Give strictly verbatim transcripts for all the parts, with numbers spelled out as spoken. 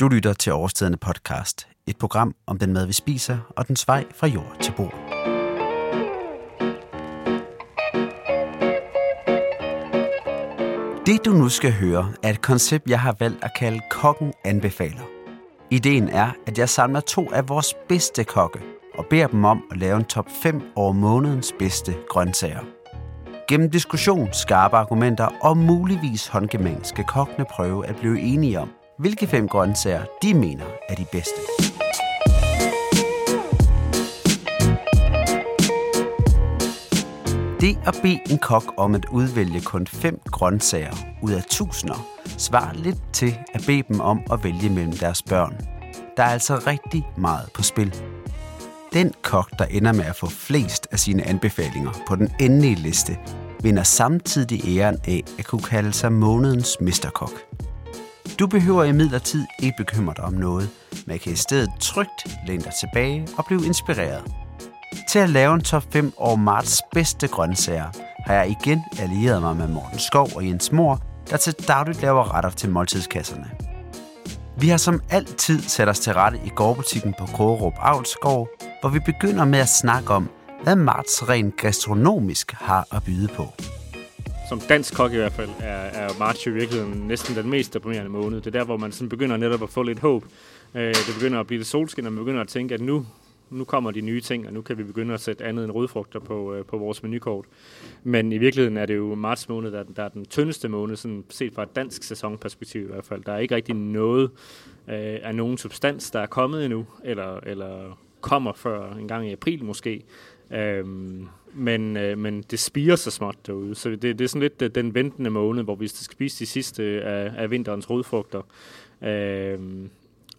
Du lytter til Overstedende Podcast, et program om den mad, vi spiser, og dens vej fra jord til bord. Det, du nu skal høre, er et koncept, jeg har valgt at kalde Kokken Anbefaler. Ideen er, at jeg samler to af vores bedste kokke og beder dem om at lave en top fem over månedens bedste grøntsager. Gennem diskussion, skarpe argumenter og muligvis håndgemæng skal kokkene prøve at blive enige om, hvilke fem grøntsager de mener er de bedste. Det at bede en kok om at udvælge kun fem grøntsager ud af tusinder, svarer lidt til at bede dem om at vælge mellem deres børn. Der er altså rigtig meget på spil. Den kok, der ender med at få flest af sine anbefalinger på den endelige liste, vinder samtidig æren af at kunne kalde sig månedens mesterkok. Du behøver imidlertid ikke bekymre dig om noget, men kan i stedet trygt læne dig tilbage og blive inspireret. Til at lave en top fem over marts bedste grøntsager, har jeg igen allieret mig med Morten Skov og Jens Møller, der til dagligt laver retter til måltidskasserne. Vi har som altid sat os til rette i gårdbutikken på Krogerup Avlsgård, hvor vi begynder med at snakke om, hvad marts rent gastronomisk har at byde på. Som dansk kok i hvert fald, er, er marts i virkeligheden næsten den mest deprimerende måned. Det er der, hvor man sådan begynder netop at få lidt håb. Øh, det begynder at blive lidt solskin, og man begynder at tænke, at nu, nu kommer de nye ting, og nu kan vi begynde at sætte andet end rødfrugter på, øh, på vores menukort. Men i virkeligheden er det jo marts måned, der, der er den tyndeste måned, sådan set fra et dansk sæsonperspektiv i hvert fald. Der er ikke rigtig noget øh, af nogen substans, der er kommet endnu, eller, eller kommer før en gang i april måske. Øhm, men, øh, men det spirer så småt derude, så det, det er sådan lidt den ventende måned, hvor vi skal spise de sidste af, af vinterens rodfrugter øhm,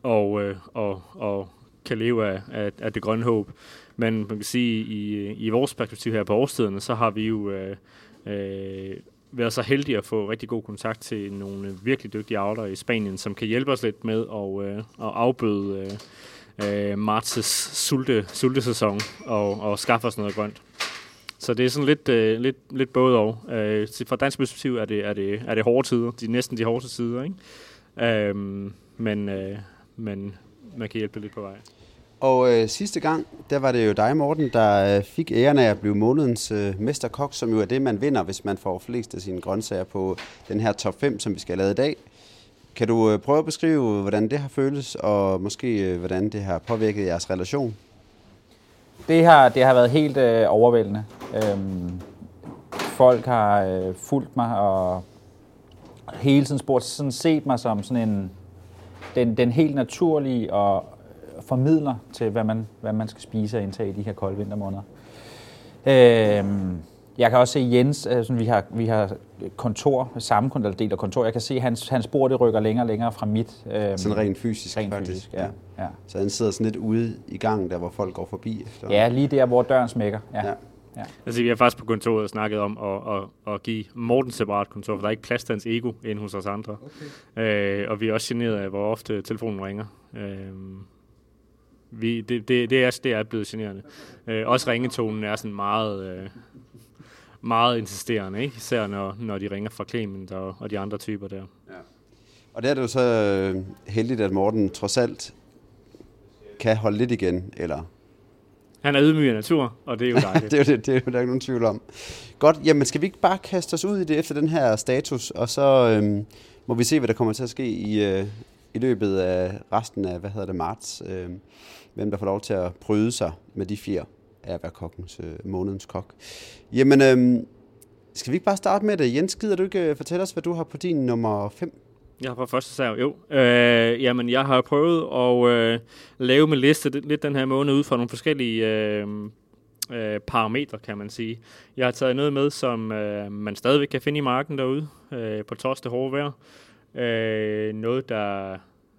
og, øh, og, og kan leve af, af, af det grønne håb. Men man kan sige, i, i vores perspektiv her på Årstiderne, så har vi jo øh, øh, været så heldige at få rigtig god kontakt til nogle virkelig dygtige avlere i Spanien, som kan hjælpe os lidt med at, øh, at afbøde øh, Øh, marts' sulte, sultesæson og, og skaffe os noget grønt. Så det er sådan lidt, øh, lidt, lidt både og. Øh, fra dansk perspektiv er det, er, det, er det hårde tider. De er næsten de hårdeste tider, ikke? Øh, men, øh, men man kan hjælpe lidt på vej. Og øh, sidste gang, der var det jo dig, Morten, der øh, fik æren af at blive månedens øh, mesterkok, som jo er det, man vinder, hvis man får flest af sine grøntsager på den her top fem, som vi skal lave i dag. Kan du prøve at beskrive, hvordan det har føltes, og måske hvordan det har påvirket jeres relation? Det har, det har været helt øh, overvældende. Øhm, folk har øh, fulgt mig og hele tiden spurgt, sådan set mig som sådan en, den, den helt naturlige og formidler til, hvad man, hvad man skal spise og indtage i de her kolde vintermåneder. Øhm, Jeg kan også se Jens, altså, vi, har, vi har kontor, samme kontor, eller deler kontor. Jeg kan se, at hans, hans bord det rykker længere og længere fra mit. Øhm, sådan rent fysisk, rent faktisk. Fysisk, ja. Ja. Så han sidder sådan lidt ude i gangen, der hvor folk går forbi efter. Ja, lige der, hvor døren smækker. Ja. Ja. Ja. Altså, vi har faktisk på kontoret snakket om at, at, at give Morten separat kontor, for der er ikke plads til hans ego inde hos os andre. Okay. Øh, og vi er også generet af, hvor ofte telefonen ringer. Øh, vi, det, det, det, er, det er blevet generende. Øh, også ringetonen er sådan meget... Øh, meget insisterende, ikke? Især når, når de ringer fra Klement og, og de andre typer der. Ja. Og der er det jo så heldigt, at Morten trods alt kan holde lidt igen, eller? Han er ydmyg af natur, og det er jo dejligt. det, er jo, det, det er jo der ikke nogen tvivl om. Godt, jamen skal vi ikke bare kaste os ud i det efter den her status, og så øhm, må vi se, hvad der kommer til at ske i, øh, i løbet af resten af, hvad hedder det, marts. Øh, hvem der får lov til at prøve sig med de fire. Er at være kokkens, øh, månedens kok. Jamen, øh, skal vi ikke bare starte med det? Jens, gider du ikke fortælle os, hvad du har på din nummer fem? Jeg har på første serv, jo. Øh, jamen, jeg har prøvet at øh, lave min liste lidt den her måned ud fra nogle forskellige øh, øh, parametre, kan man sige. Jeg har taget noget med, som øh, man stadigvæk kan finde i marken derude, øh, på trods det hårde vejr. Øh, noget, der...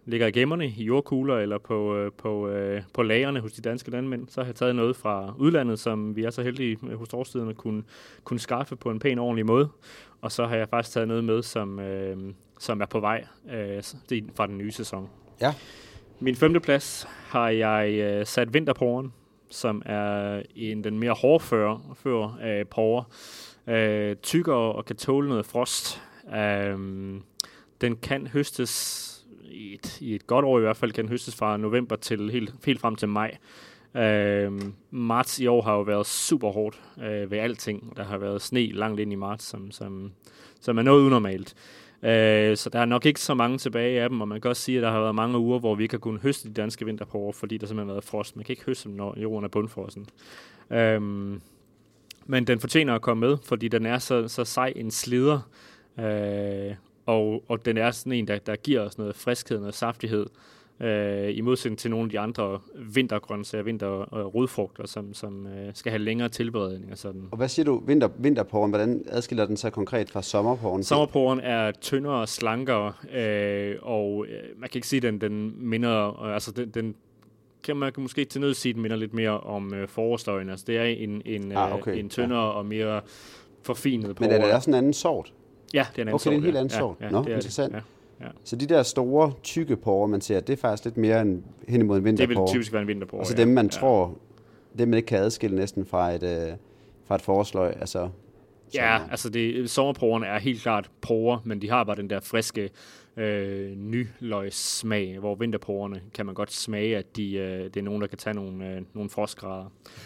ligger i gemmerne, i jordkugler eller på, øh, på, øh, på lagerne hos de danske landmænd, så har jeg taget noget fra udlandet, som vi er så heldige hos Årstiderne kunne, kunne skaffe på en pæn ordentlig måde. Og så har jeg faktisk taget noget med, som, øh, som er på vej øh, fra den nye sæson. Ja. Min femte plads har jeg øh, sat vinterporren, som er en den mere hårdføre før, øh, porre. Øh, tykkere og kan tåle noget frost. Øh, den kan høstes i et, i et godt år i hvert fald kan høstes fra november til helt, helt frem til maj. Øh, marts i år har jo været super hårdt øh, ved alting. Der har været sne langt ind i marts, som, som, som er noget unormalt. Øh, så der er nok ikke så mange tilbage af dem, og man kan også sige, at der har været mange uger, hvor vi ikke har kunnet høste de danske vinterporre, fordi der simpelthen har været frost. Man kan ikke høste dem, når jorden er bundfrossen. Øh, men den fortjener at komme med, fordi den er så, så sej en slider, øh, og, og den er sådan en, der, der giver os noget friskhed, noget saftighed, øh, i modsætning til nogle af de andre vintergrøntsager, vinter- og rodfrugter, som, som øh, skal have længere tilberedning og sådan. Og hvad siger du, vinter, vinterporren, hvordan adskiller den sig konkret fra sommerporren? Sommerporren er tyndere og slankere, øh, og øh, man kan ikke sige, at den, den minder, øh, altså den, den kan man måske til nød sige, den minder lidt mere om øh, forårsløgene. Altså det er en, en, ah, okay. øh, en tyndere ja. og mere forfinet porre. Men er det også en anden sort? Ja, det er en anden okay, sort. Okay, det er en helt anden ja. sort. Ja, ja, Nå, det er interessant. Det. Ja. Ja. Så de der store, tykke porre, man ser, det er faktisk lidt mere en, hen imod en vinterporre. Det vil typisk være en vinterporre, altså dem, man ja. tror, dem man ikke kan adskille næsten fra et, øh, fra et forårsløg, altså... Ja, som, altså det, sommerporrerne er helt klart porre, men de har bare den der friske øh, nyløgssmag, hvor vinterporrerne kan man godt smage, at de, øh, det er nogen, der kan tage nogle, øh, nogle frostgrader.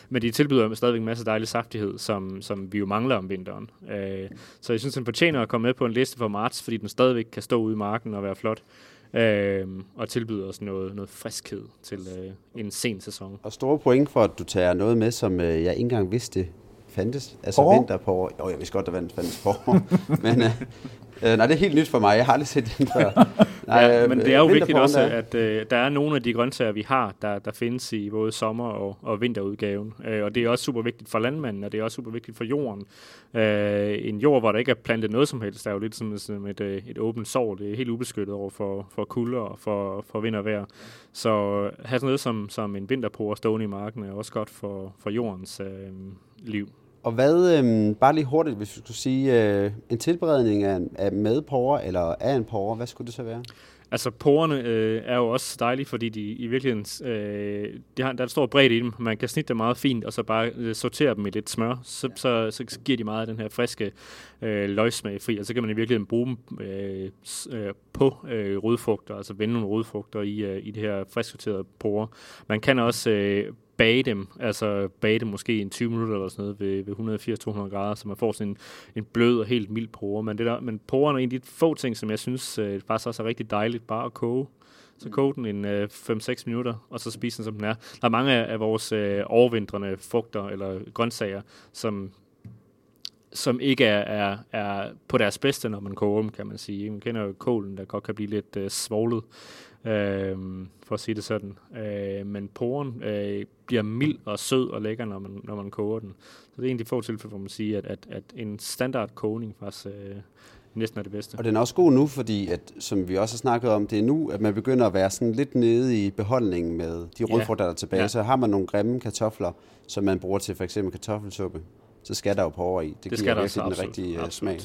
Men de tilbyder stadigvæk en masse dejlig saftighed, som, som vi jo mangler om vinteren. Øh, så jeg synes, den fortjener at komme med på en liste for marts, fordi den stadigvæk kan stå ude i marken og være flot, øh, og tilbyder os noget, noget friskhed til øh, en sen sæson. Og store point for, at du tager noget med, som øh, jeg ikke engang vidste, fandtes, altså porre? Vinterporre. Jo, jeg vidste godt, der fandtes porre. men øh, øh, nej, det er helt nyt for mig. Jeg har aldrig set den før. Nej, ja, men det er jo vigtigt også, der. at øh, der er nogle af de grøntsager, vi har, der, der findes i både sommer- og, og vinterudgaven. Øh, og det er også super vigtigt for landmanden, og det er også super vigtigt for jorden. Øh, en jord, hvor der ikke er plantet noget som helst, der er jo lidt som, som et, et åbent sår. Det er helt ubeskyttet over for, for kulder og for, for vind og vejr. Så at have sådan noget som, som en vinterporre stående i marken er også godt for, for jordens øh, liv. Og hvad, øhm, bare lige hurtigt, hvis vi skulle sige, øh, en tilberedning af, af med porre eller af en porre, hvad skulle det så være? Altså porrerne øh, er jo også dejlige, fordi de i virkeligheden, øh, de har, der er en stor bredde i dem. Man kan snitte dem meget fint, og så bare øh, sortere dem i lidt smør. Så, ja. så, så giver de meget af den her friske øh, løgsmag fri, og så kan man i virkeligheden bruge dem øh, øh, på øh, rodfrugter, altså vende nogle rodfrugter i, øh, i det her frisksorterede porre. Man kan også... Øh, bage dem, altså bage dem måske i tyve minutter eller sådan noget ved, ved et hundrede og firs til to hundrede grader, så man får sådan en, en blød og helt mild porre. Men, det der, men porren er en af de få ting, som jeg synes øh, faktisk også er rigtig dejligt, bare at koge. Så koge den en øh, fem til seks minutter, og så spise den, som den er. Der er mange af, af vores øh, overvintrende frugter eller grøntsager, som, som ikke er, er, er på deres bedste, når man koger dem, kan man sige. Man kender jo kålen, der godt kan blive lidt øh, svoglet. Øhm, for at sige det sådan. Øh, men porren øh, bliver mild og sød og lækker, når man, når man koger den. Så det er egentlig få tilfælde, hvor man siger, at, at, at en standard kogning faktisk øh, næsten er det bedste. Og den er også god nu, fordi, at, som vi også har snakket om, det er nu, at man begynder at være sådan lidt nede i beholdningen med de rødfrugter, der er tilbage. Ja. Så har man nogle grimme kartofler, som man bruger til for eksempel kartoffelsuppe, så skal der jo porre i. Det, det giver virkelig den rigtige absolut. smag.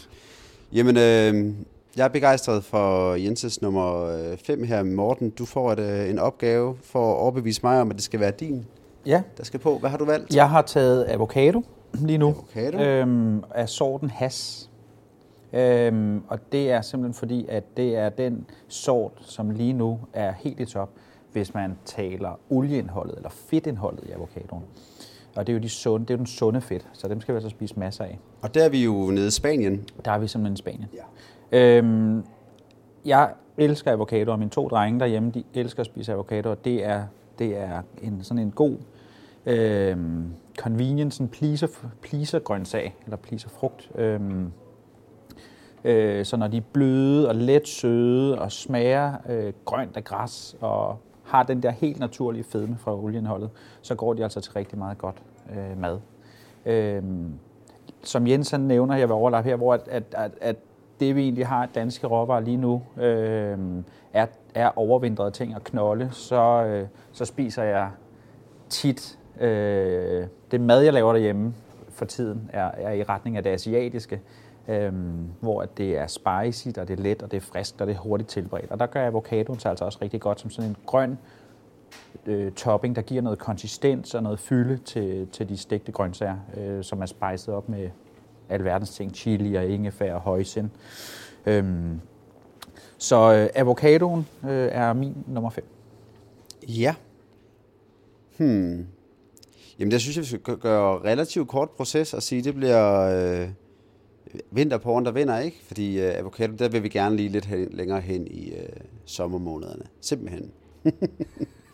Jamen... Øh, Jeg er begejstret for Jenses nummer fem her. Morten, du får et, en opgave for at overbevise mig om, at det skal være din, ja. der skal på. Hvad har du valgt? Jeg har taget avocado lige nu. Avocado? Øhm, af sorten Hass. Øhm, og det er simpelthen fordi, at det er den sort, som lige nu er helt i top, hvis man taler olieindholdet eller fedtindholdet i avocadoen. Og det er jo de sunde, det er jo den sunde fedt, så dem skal vi altså spise masser af. Og der er vi jo nede i Spanien. Der er vi simpelthen i Spanien. Ja. Øhm, jeg elsker avocado, og mine to drenge derhjemme, de elsker at spise avocado, og det er, det er en, sådan en god øhm, convenience, en pleaser, pleaser grøntsag, eller pleaser frugt. Øhm, øh, så når de er bløde og let søde og smager øh, grønt af græs og har den der helt naturlige fedme fra olieindholdet, så går de altså til rigtig meget godt øh, mad. Øhm, som Jensen nævner, jeg vil overlappe her, hvor at, at, at, at det vi egentlig har danske råvarer lige nu, øh, er, er overvintrede ting og knolde, så, øh, så spiser jeg tit. Øh, det mad, jeg laver derhjemme for tiden, er, er i retning af det asiatiske, øh, hvor det er spicy, og det er let, og det er frisk, og det er hurtigt tilberedt. Og der gør avocadoen sig altså også rigtig godt som sådan en grøn øh, topping, der giver noget konsistens og noget fylde til, til de stegte grøntsager, øh, som er spicet op med alverdens ting, chili og ingefær og højsind. Øhm, Så øh, avocadoen øh, er min nummer fem. Ja. Hmm. Jamen, der synes jeg, vi skal gøre relativt kort proces og sige, det bliver øh, vinter på åren, der vinder, ikke? Fordi øh, avocado, der vil vi gerne lige lidt hen, længere hen i øh, sommermånederne. Simpelthen.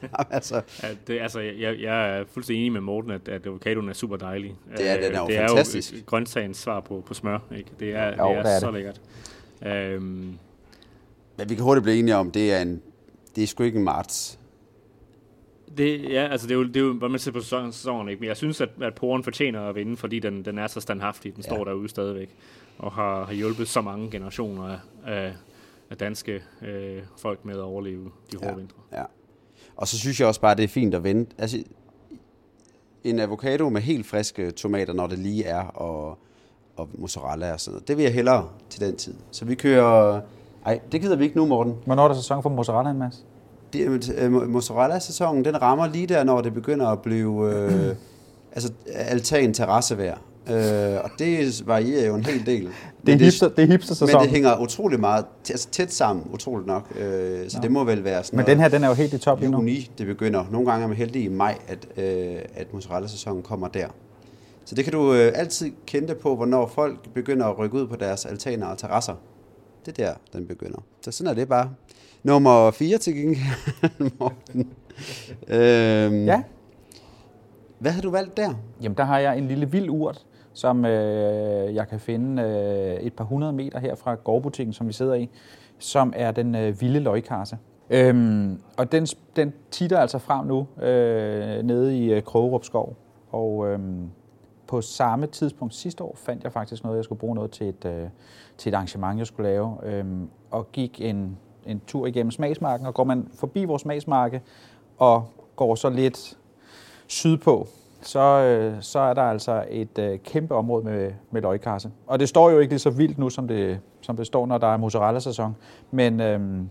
Jamen, altså. At det, altså, jeg, jeg er fuldstændig enig med Morten, at, at avocadoen er super dejlig. Det er, den er jo det fantastisk. Er jo grøntsagens svar på, på smør, ikke? Det er, jo, det er, det er så det. Lækkert. Øhm. Men vi kan hurtigt blive enige om, det er, en, det er sgu ikke en marts. Det, ja, altså det er jo, det er jo hvad man ser på sæsonen, ikke? Men jeg synes, at, at poren fortjener at vinde, fordi den, den er så standhaftig. Den ja. står derude stadigvæk, og har, har hjulpet så mange generationer af, af danske øh, folk med at overleve de hårde ja. vintre. Ja. Og så synes jeg også bare, det er fint at vente. Altså, en avocado med helt friske tomater, når det lige er, og, og mozzarella og sådan noget, det vil jeg hellere til den tid. Så vi kører... Ej, det gider vi ikke nu, Morten. Hvornår er der sæson for mozzarella, Mads? Øh, mozzarella-sæsonen, den rammer lige der, når det begynder at blive øh, altså altan terrassevejr. Øh, og det varierer jo en hel del. Det er hipster, det er hipster-sæsonen. Men det hænger utrolig meget, altså tæt sammen, utroligt nok. Øh, så Nå. det må vel være sådan. Men den her, den er jo helt i top endnu. Juni, det begynder. Nogle gange er man heldig i maj, at, øh, at mozzarella-sæsonen kommer der. Så det kan du øh, altid kende på, hvornår folk begynder at rykke ud på deres altaner og terrasser. Det der, den begynder. Så sådan er det bare. Nummer fire til gengæld, Morten. øhm, ja. Hvad har du valgt der? Jamen, der har jeg en lille vild urt, som øh, jeg kan finde øh, et par hundrede meter her fra gårdbutikken, som vi sidder i, som er den øh, vilde løgkarse. Øhm, og den, den titter altså frem nu øh, nede i øh, Krogerup Skov. Og øh, på samme tidspunkt sidste år fandt jeg faktisk noget, jeg skulle bruge noget til et, øh, til et arrangement, jeg skulle lave, øh, og gik en... en tur igennem smagsmarken, og går man forbi vores smagsmarke og går så lidt sydpå, så, så er der altså et kæmpe område med, med løgkarse. Og det står jo ikke lige så vildt nu, som det, som det står, når der er mozzarella-sæson, men, øhm,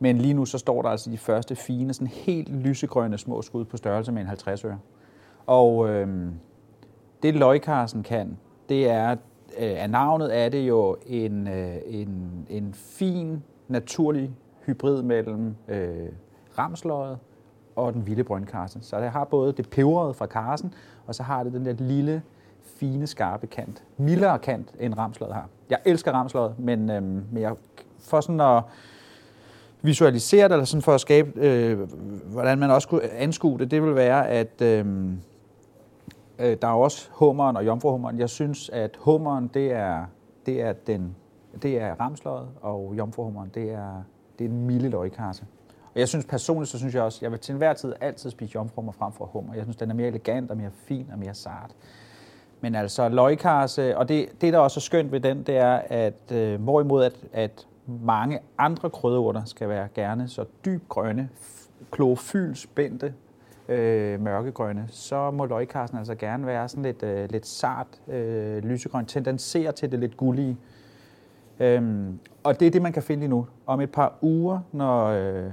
men lige nu så står der altså de første fine, sådan helt lysegrønne små skud på størrelse med en halvtreds øre. Og øhm, det løgkarsen kan, det er, øh, af navnet er det jo en, øh, en, en fin, naturlig hybrid mellem øh, ramsløget og den vilde brøndkarse. Så det har både det peberede fra karsen, og så har det den der lille, fine, skarpe kant. Mildere kant, end ramsløget har. Jeg elsker ramsløget, men, øh, men jeg får sådan at visualisere det, eller sådan for at skabe, øh, hvordan man også kunne anskue det, det vil være, at... Øh, der er også hummeren og jomfruhummeren. Jeg synes, at hummeren, det er, det er, den, det er ramsløget, og jomfruhummeren, det er, det er den milde løgkarse. Og jeg synes personligt, så synes jeg også, jeg vil til enhver tid altid spise jomfruhummer frem for hummer. Jeg synes, den er mere elegant og mere fin og mere sart. Men altså løgkarse, og det, det der også er skønt ved den, det er, at øh, hvorimod at, at mange andre krydderurter skal være gerne så dybgrønne, klorofylspændte, Øh, mørkegrønne, så må løgkarsen altså gerne være sådan lidt, øh, lidt sart, øh, lysegrøn, tendenserer til det lidt gullige. Øhm, og det er det, man kan finde lige nu. Om et par uger, når, øh,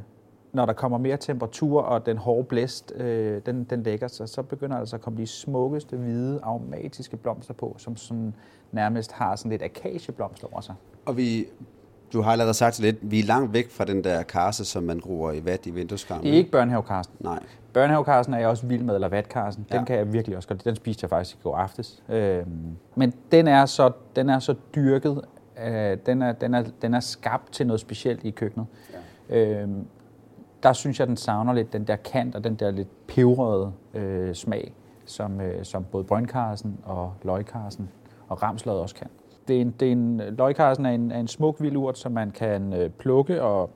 når der kommer mere temperatur, og den hårde blæst, øh, den, den lægger sig, så begynder altså at komme de smukkeste, hvide, aromatiske blomster på, som sådan nærmest har sådan lidt akacieblomster over sig. Og vi... Du har allerede sagt lidt, vi er langt væk fra den der karse, som man gruer i vat i vindueskarmen. Det er ikke børnehavekarsen. Nej. Børnehavekarsen er jeg også vild med, eller vatkarsen. Den ja. kan jeg virkelig også godt. Den spiste jeg faktisk i går aftes. Øhm, men den er så, den er så dyrket. Øh, den, er, den, er, den er skabt til noget specielt i køkkenet. Ja. Øhm, der synes jeg, den savner lidt den der kant og den der lidt peberede øh, smag, som, øh, som både brøndkarsen og løgkarsen og ramsløget også kan. Det er en, det er en, løgkarsen er en, er en smuk vild urt, som man kan øh, plukke og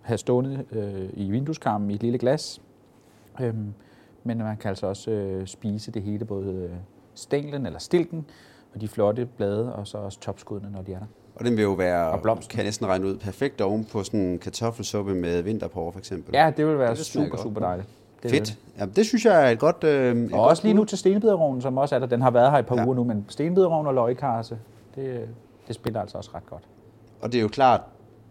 have stående øh, i vindueskarmen i et lille glas. Øhm, men man kan altså også øh, spise det hele, både stænglen eller stilken, og de flotte blade, og så også topskuddene, når de er der. Og den vil jo være, kan næsten regne ud, perfekt oven på sådan en kartoffelsuppe med vinterporre for eksempel. Ja, det vil være det super, super dejligt. Det fedt. Ja, det synes jeg er et godt... Øh, et og også lige nu til stenbiderrogen, som også er der. Den har været her i et par ja. uger nu, men stenbiderrogen og løgkarse... Det, det spiller altså også ret godt. Og det er jo klart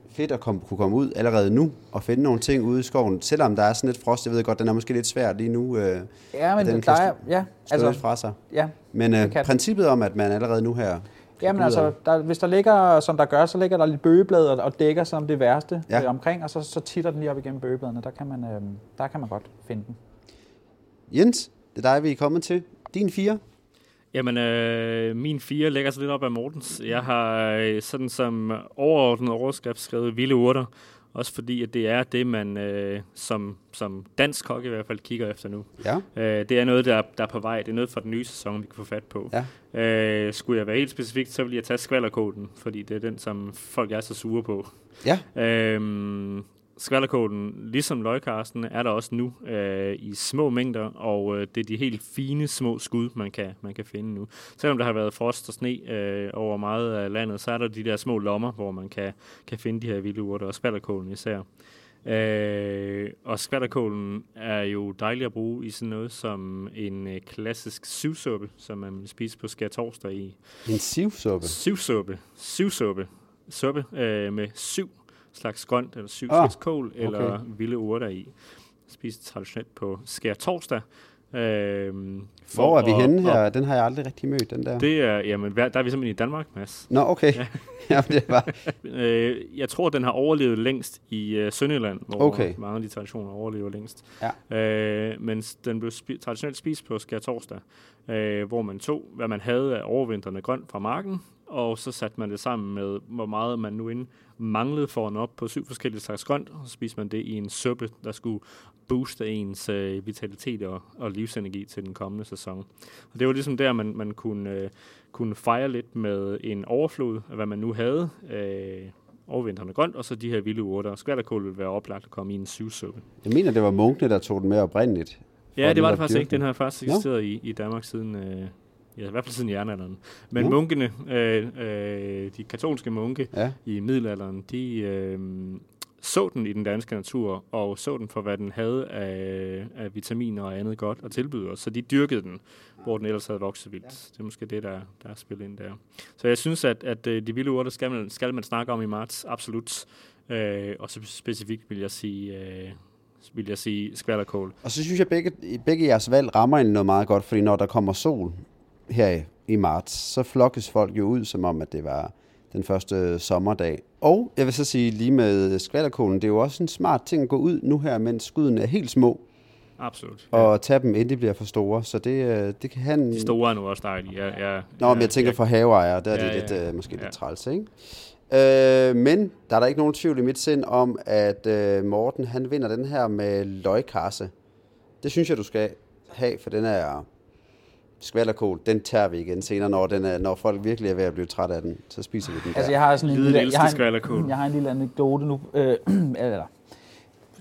fedt at komme, kunne komme ud allerede nu og finde nogle ting ude i skoven, selvom der er sådan lidt frost. Jeg ved godt, den er måske lidt svær lige nu. Øh, ja, men den, den kan er, ja, stå altså, fra sig. Ja, men øh, princippet om, at man allerede nu her Jamen altså, der, hvis der ligger, som der gør, så ligger der lidt bøgeblad og dækker som det værste ja. øh, omkring, og så, så titter den lige op igennem bøgebladene. Der kan man, øh, der kan man godt finde den. Jens, det er dig, vi er kommet til. Din fire? Jamen, øh, min fire lægger sig lidt op af Mortens. Jeg har sådan som overordnet overskrift skrevet vilde urter, også fordi at det er det, man øh, som, som dansk kok i hvert fald kigger efter nu. Ja. Øh, det er noget, der, der er på vej. Det er noget fra den nye sæson, vi kan få fat på. Ja. Øh, skulle jeg være helt specifikt, så ville jeg tage skvalderkålen, fordi det er den, som folk er så sure på. Ja. Øh, Skvalderkålen, ligesom løgkarsten, er der også nu øh, i små mængder, og øh, det er de helt fine små skud, man kan, man kan finde nu. Selvom der har været frost og sne øh, over meget af landet, så er der de der små lommer, hvor man kan, kan finde de her vilde urter, og skvalderkålen især. Øh, og skvalderkålen er jo dejlig at bruge i sådan noget som en øh, klassisk sivsuppe, som man spiser på skærtorsdag i. En sivsuppe? Sivsuppe. Sivsuppe. Suppe øh, med syv slags grønt, eller syv slags ah, kål, eller okay. vilde urter i. Spist traditionelt på skærtorsdag. Øhm, Hvor er vi og, henne her? Den har jeg aldrig rigtig mødt, den der. Det er, jamen, der er vi simpelthen i Danmark, Mads. Nå, okay. Ja. Jamen, det var. øh, jeg tror, den har overlevet længst i øh, Sønderjylland, hvor okay. mange af de traditioner overlever længst. Ja. Øh, men den blev spi- traditionelt spist på skærtorsdag, øh, hvor man tog, hvad man havde af overvinterne grønt fra marken, og så satte man det sammen med, hvor meget man nu inden manglede for at nå op på syv forskellige slags grønt, og så spiste man det i en suppe, der skulle booste ens øh, vitalitet og, og livsenergi til den kommende sæson. Og det var ligesom der, man, man kunne, øh, kunne fejre lidt med en overflod af, hvad man nu havde, øh, overvintrende grønt, og så de her vilde urter. Skvalderkål ville være oplagt at komme i en syvsuppe. Jeg mener, det var munkene, der tog den med oprindeligt. Ja, det var det faktisk ikke. Den har faktisk eksisteret i, i Danmark siden... Øh, Ja, i hvert fald siden jernalderen. Men mm. munkene, øh, øh, de katolske munke ja. i middelalderen, de øh, så den i den danske natur, og så den for, hvad den havde af, af vitaminer og andet godt at tilbyde os. Så de dyrkede den, hvor den ellers havde vokset vildt. Ja. Det er måske det, der, der er spillet ind der. Så jeg synes, at, at de vilde urter skal man, skal man snakke om i marts, absolut. Øh, og så specifikt vil jeg sige... Øh, vil jeg sige skvalderkål. Og så synes jeg, at begge, begge jeres valg rammer ind noget meget godt, fordi når der kommer sol her i marts, så flokkes folk jo ud, som om, at det var den første sommerdag. Og jeg vil så sige lige med skvalderkålen, det er jo også en smart ting at gå ud nu her, mens skuddene er helt små. Absolut. Ja. Og tage dem, inden de bliver for store. Så det, det kan have en... De store er nu også dejlige. Ja, ja, Nå, ja, men jeg tænker jeg... for haveejere, der er det ja, lidt, ja, ja. måske ja. lidt træls, ikke? Øh, men der er der ikke nogen tvivl i mit sind om, at øh, Morten, han vinder den her med løgkarse. Det synes jeg, du skal have, for den er... Skvalderkål, den tager vi igen senere, når, den er, når folk virkelig er ved at blive træt af den, så spiser vi den der. Altså, jeg har sådan en lille, jeg har en, jeg har en lille anekdote nu. Øh, eller,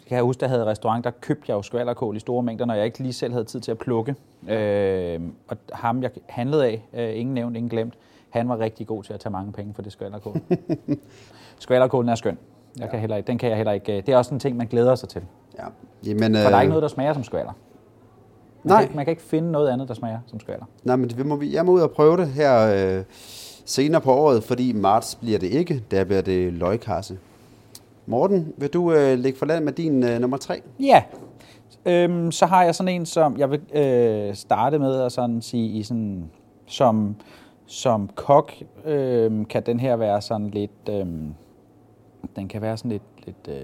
kan jeg huske, der havde restaurant, der købte jeg jo skvalderkål i store mængder, når jeg ikke lige selv havde tid til at plukke. Øh, og ham, jeg handlede af, øh, ingen nævnt, ingen glemt, han var rigtig god til at tage mange penge for det skvalderkål. Skvalderkålen er skøn. Jeg ja. kan heller ikke, den kan jeg heller ikke. Det er også en ting, man glæder sig til. Ja. Jamen, øh... For der er ikke noget, der smager som skvalder. Man, Nej. Kan, man kan ikke finde noget andet, der smager som skvalder. Nej, men det må vi, jeg må ud og prøve det her øh, senere på året, fordi i marts bliver det ikke. Der bliver det løgkarse. Morten, vil du øh, lægge for land med din øh, nummer tre? Ja, øhm, så har jeg sådan en, som jeg vil øh, starte med at sådan sige, i sådan, som, som kok øh, kan den her være sådan lidt, øh, den kan være sådan lidt, lidt øh,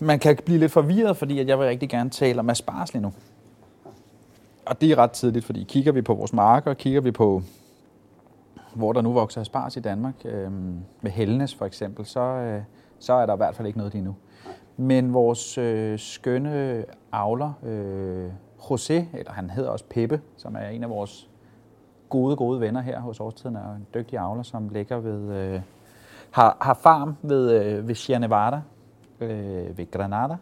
man kan blive lidt forvirret, fordi at jeg vil rigtig gerne tale om asparges lige nu. Og det er ret tidligt, fordi kigger vi på vores marker, kigger vi på, hvor der nu vokser asparges i Danmark, øh, med Hellenes for eksempel, så, øh, så er der i hvert fald ikke noget lige nu. Men vores øh, skønne avler, øh, José, eller han hedder også Peppe, som er en af vores gode, gode venner her hos Årstiderne, og en dygtig avler, som ligger ved, øh, har, har farm ved, øh, ved Sierra Nevada, ved Granada.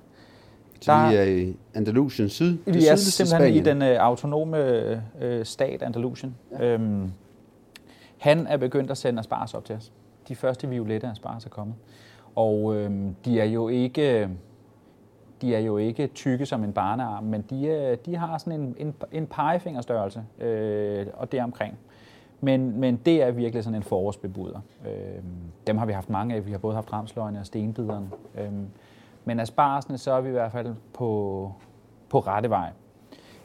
Så der, vi er i Andalusien syd? Vi er simpelthen i den øh, autonome øh, stat Andalusien. Ja. Øhm, han er begyndt at sende asparges op til os. De første violette asparges er kommet. Og øhm, de er jo ikke de er jo ikke tykke som en barnearm, men de, de har sådan en, en, en pegefingerstørrelse øh, og deromkring. Men, men det er virkelig sådan en forårsbebuder. Øhm, dem har vi haft mange af. Vi har både haft ramsløgene og stenbiderne. Øhm, men aspargesne, så er vi i hvert fald på, på rette vej.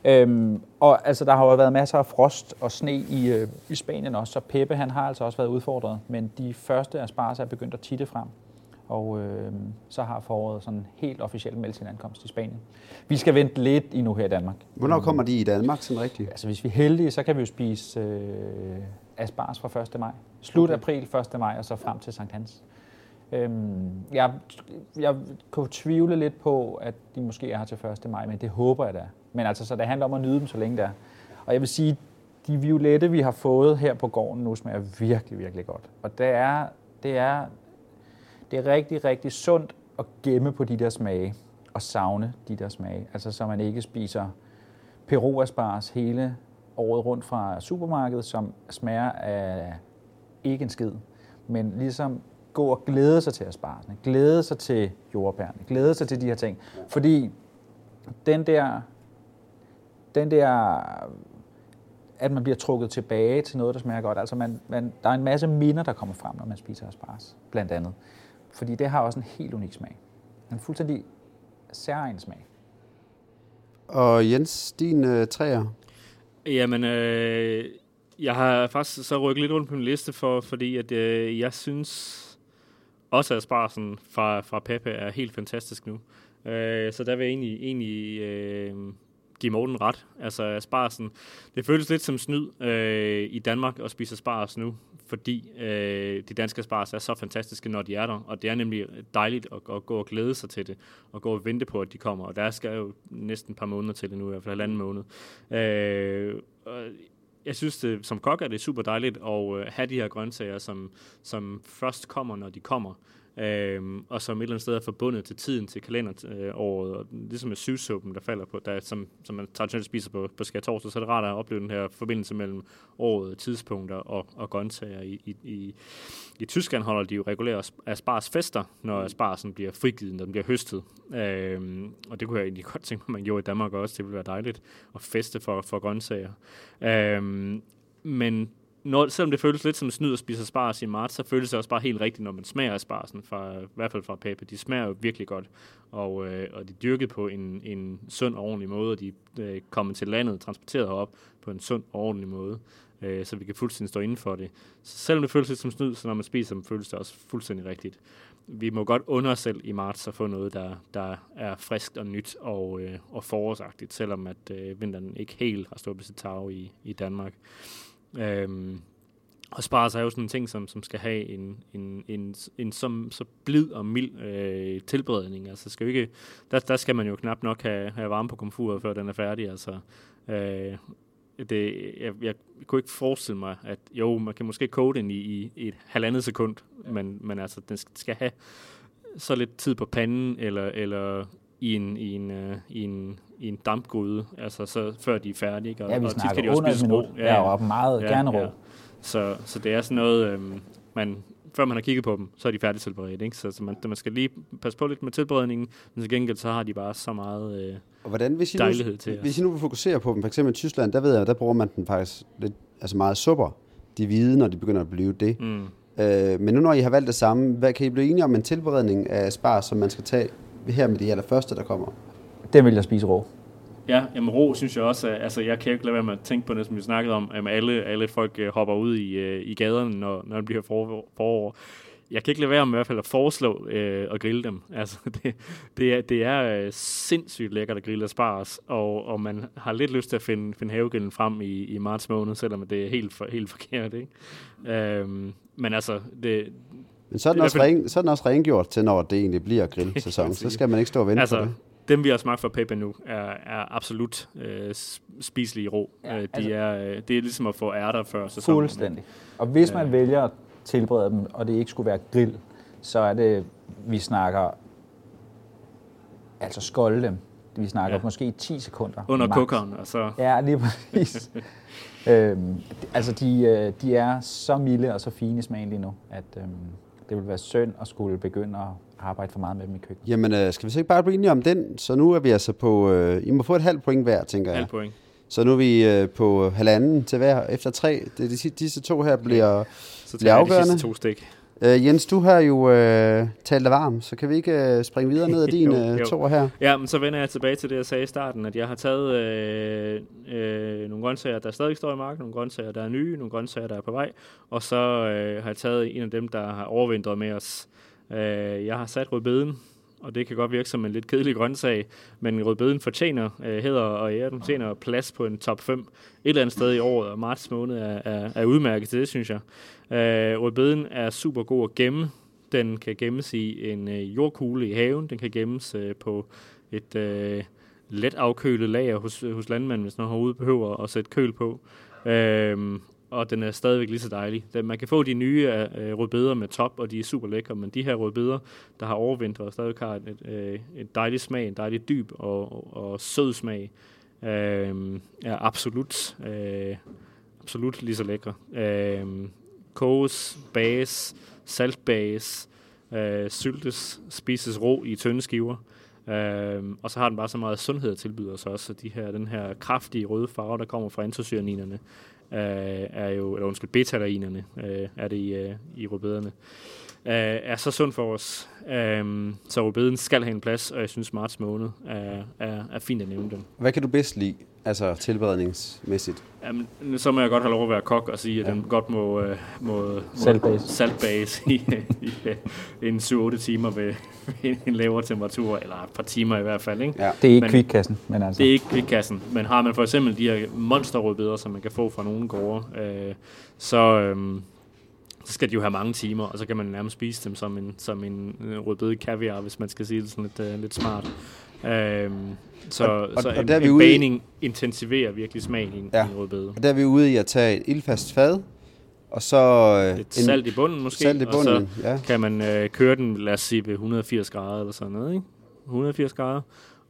Øhm, og altså, der har jo været masser af frost og sne i, øh, i Spanien også, så Peppe han har altså også været udfordret, men de første asparges er begyndt at titte frem, og øh, så har foråret sådan helt officielt meldt sin ankomst i Spanien. Vi skal vente lidt endnu her i Danmark. Hvornår kommer de i Danmark sådan rigtigt? Altså hvis vi er heldige, så kan vi jo spise øh, asparges fra første maj. Slut okay. april, første maj og så frem til Sankt Hans. Øhm, jeg, jeg kunne tvivle lidt på, at de måske er her til første maj, men det håber jeg da. Men altså, så det handler om at nyde dem, så længe det er. Og jeg vil sige, de violette, vi har fået her på gården nu, smager virkelig, virkelig godt. Og det er, det er, det er rigtig, rigtig sundt at gemme på de der smage, og savne de der smage. Altså, så man ikke spiser peruasparges hele året rundt fra supermarkedet, som smager af ikke en skid, men ligesom gå og glæde sig til aspargesne, glæde sig til jordbærne, glæde sig til de her ting. Fordi den der, den der, at man bliver trukket tilbage til noget, der smager godt, altså man, man, der er en masse minder, der kommer frem, når man spiser asparges, blandt andet. Fordi det har også en helt unik smag. En fuldstændig særlig smag. Og Jens, din øh, træer? Jamen, øh, jeg har faktisk så rykket lidt rundt på min liste, for, fordi at, øh, jeg synes også at aspargesen fra, fra Peppe er helt fantastisk nu. Øh, så der vil jeg egentlig, egentlig øh, give Morten ret. Altså aspargesen, det føles lidt som snyd øh, i Danmark at spise asparges nu, fordi øh, de danske asparges er så fantastiske, når de er der, og det er nemlig dejligt at, at gå og glæde sig til det, og gå og vente på, at de kommer. Og der skal jo næsten et par måneder til det nu, i hvert fald halvanden måned. Øh, og jeg synes, det, som kok er det super dejligt at øh, have de her grøntsager, som, som først kommer, når de kommer, øh, og som et eller andet sted er forbundet til tiden, til kalenderåret, og ligesom med syvsuppen, der falder på, der, som, som man traditionelt spiser på, på skærtorsdag, så er det rart at opleve den her forbindelse mellem året, tidspunkter og, og grøntsager. I, i, i, i Tyskland holder de jo regulære aspargesfester, når aspargesen bliver frigivet, når den bliver høstet. Øh, og det kunne jeg egentlig godt tænke mig, at man gjorde i Danmark også. Det ville være dejligt at feste for, for grøntsager. Øh, men Når, selvom det føles lidt som snyd at spise asparges i marts, så føles det også bare helt rigtigt, når man smager aspargesen, fra, i hvert fald fra Peppe. De smager jo virkelig godt, og, øh, og de er dyrket på en, en sund og ordentlig måde, og de øh, kommer til landet, transporteret herop på en sund og ordentlig måde, øh, så vi kan fuldstændig stå inden for det. Så selvom det føles lidt som snyd, så når man spiser dem, føles det også fuldstændig rigtigt. Vi må godt under os selv i marts at få noget, der, der er friskt og nyt og, øh, og forårsagtigt, selvom at øh, vinteren ikke helt har stået på sit tag i, i Danmark. Øhm, og asparges er jo sådan en ting, som, som skal have en, en, en, en som, så blid og mild øh, tilberedning. Altså skal ikke, der, der skal man jo knap nok have, have varme på komfuret, før den er færdig. Altså, øh, det, jeg, jeg kunne ikke forestille mig, at jo, man kan måske koge den i, i et halvandet sekund, ja. men, men altså, den skal have så lidt tid på panden, eller, eller i en, i en, øh, i en i en dampgryde, altså så før de er færdige, ikke? Og, ja, vi og snakker tit kan de også spise rå. Ja, ja, og meget ja, gerne rå. Ja. Så, så det er sådan noget, øhm, man, før man har kigget på dem, så er de færdigt tilberedt, ikke? Så, så man, man skal lige passe på lidt med tilberedningen, men til gengæld så har de bare så meget øh, og hvordan, hvis I dejlighed nu, til. Hvis, hvis I nu vil fokusere på dem, for eksempel i Tyskland, der ved jeg, der bruger man den faktisk lidt, altså meget supper, de hvide, når de begynder at blive det. Mm. Øh, men nu når I har valgt det samme, hvad, kan I blive enige om en tilberedning af asparges, som man skal tage her med de allerførste, der kommer? Den vil jeg spise rå. Ja, jamen rå synes jeg også, altså jeg kan ikke lade være med at tænke på det, som vi snakkede om, at alle, alle folk hopper ud i, i gaderne, når, når det bliver forår. forår. Jeg kan ikke lade være med i hvert fald at foreslå øh, at grille dem. Altså, det, det, er, det er sindssygt lækkert at grille asparges, og, og man har lidt lyst til at finde, finde havegrillen frem i, i marts måned, selvom det er helt, for, helt forkert, ikke? Øhm, men altså, det... Men så er den, også, fald... ren, så er den også rengjort til, når det egentlig bliver grillsæson. Så skal man ikke stå og vente altså, på det. Dem, vi har smagt fra Peppe nu, er, er absolut øh, spiselige rå. Ja, de altså, er, øh, det er ligesom at få ærter før sæsonen. Fuldstændig. Og hvis man øh. vælger at tilberede dem, og det ikke skulle være grill, så er det, vi snakker, altså skolde dem. Vi snakker ja. måske ti sekunder. Under kukkeren, og så... Ja, lige præcis. øhm, altså, de, de er så milde og så fine smagen lige nu, at... Øhm, det ville være synd at skulle begynde at arbejde for meget med dem i køkkenet. Jamen, øh, skal vi så ikke bare blive enige om den? Så nu er vi altså på... Øh, I må få et halvt point hver, tænker jeg. Halvt point. Så nu er vi øh, på halvanden til hver efter tre. Det, de, disse to her bliver, så bliver afgørende. Så tager jeg de sidste to stik. Øh, Jens, du har jo øh, talt dig varm, så kan vi ikke øh, springe videre ned ad dine toer her? Ja, men så vender jeg tilbage til det, jeg sagde i starten, at jeg har taget øh, øh, nogle grøntsager, der stadig står i marken, nogle grøntsager, der er nye, nogle grøntsager, der er på vej, og så øh, har jeg taget en af dem, der har overvintret med os. Øh, jeg har sat rødbeden, og det kan godt virke som en lidt kedelig grøntsag, men rødbeden fortjener øh, hæder og ære, den fortjener plads på en top fem et eller andet sted i året, og marts måned er, er, er udmærket til det, synes jeg. Øh, rødbeden er super god at gemme. Den kan gemmes i en øh, jordkugle i haven, den kan gemmes øh, på et øh, let afkølet lager hos, hos landmanden, hvis man herude behøver at sætte køl på. Øh, og den er stadigvæk lige så dejlig. Man kan få de nye øh, rødbeder med top, og de er super lækre, men de her rødbeder, der har overvintret, stadigvæk har et, øh, et dejligt smag, en dejlig dyb og, og, og sød smag, øh, er absolut, øh, absolut lige så lækre. Øh, koges, bages, saltbages, øh, syltes, spises rå i tynde skiver. Øhm, og så har den bare så meget sundhed at tilbyde os også, så de her, den her kraftige røde farve, der kommer fra antocyaninerne, øh, er jo, eller undskyld, beta-lagrinerne, øh, er det i, øh, i rødbederne, øh, er så sund for os. Øh, så rødbeden skal have en plads, og jeg synes marts måned er, er, er fint at nævne den. Hvad kan du bedst lide, altså tilberedningsmæssigt? Jamen, så må jeg godt have lov at være kok og sige, at ja. den godt må, øh, må saltbase, saltbase i, i, i en syv otte timer ved, ved en lavere temperatur, eller et par timer i hvert fald. Ikke? Ja. Det er ikke kvikkassen. Men altså. Det er ikke kvikkassen, men har man for eksempel de her monsterrødbeder, som man kan få fra nogle gårde, øh, så... Øh, så skal de jo have mange timer, og så kan man nærmest spise dem som en, som en rødbede kaviar, hvis man skal sige det sådan lidt, uh, lidt smart. Øhm, så og, så og, en, og en bagning i... intensiverer virkelig smagen i en, ja. en rødbede. Og der er vi ude i at tage et ildfast fad, og så... Øh, et salt i bunden måske, salt i bunden, og så ja. kan man øh, køre den, lad os sige, ved et hundrede og firs grader eller sådan noget, ikke? et hundrede og firs grader,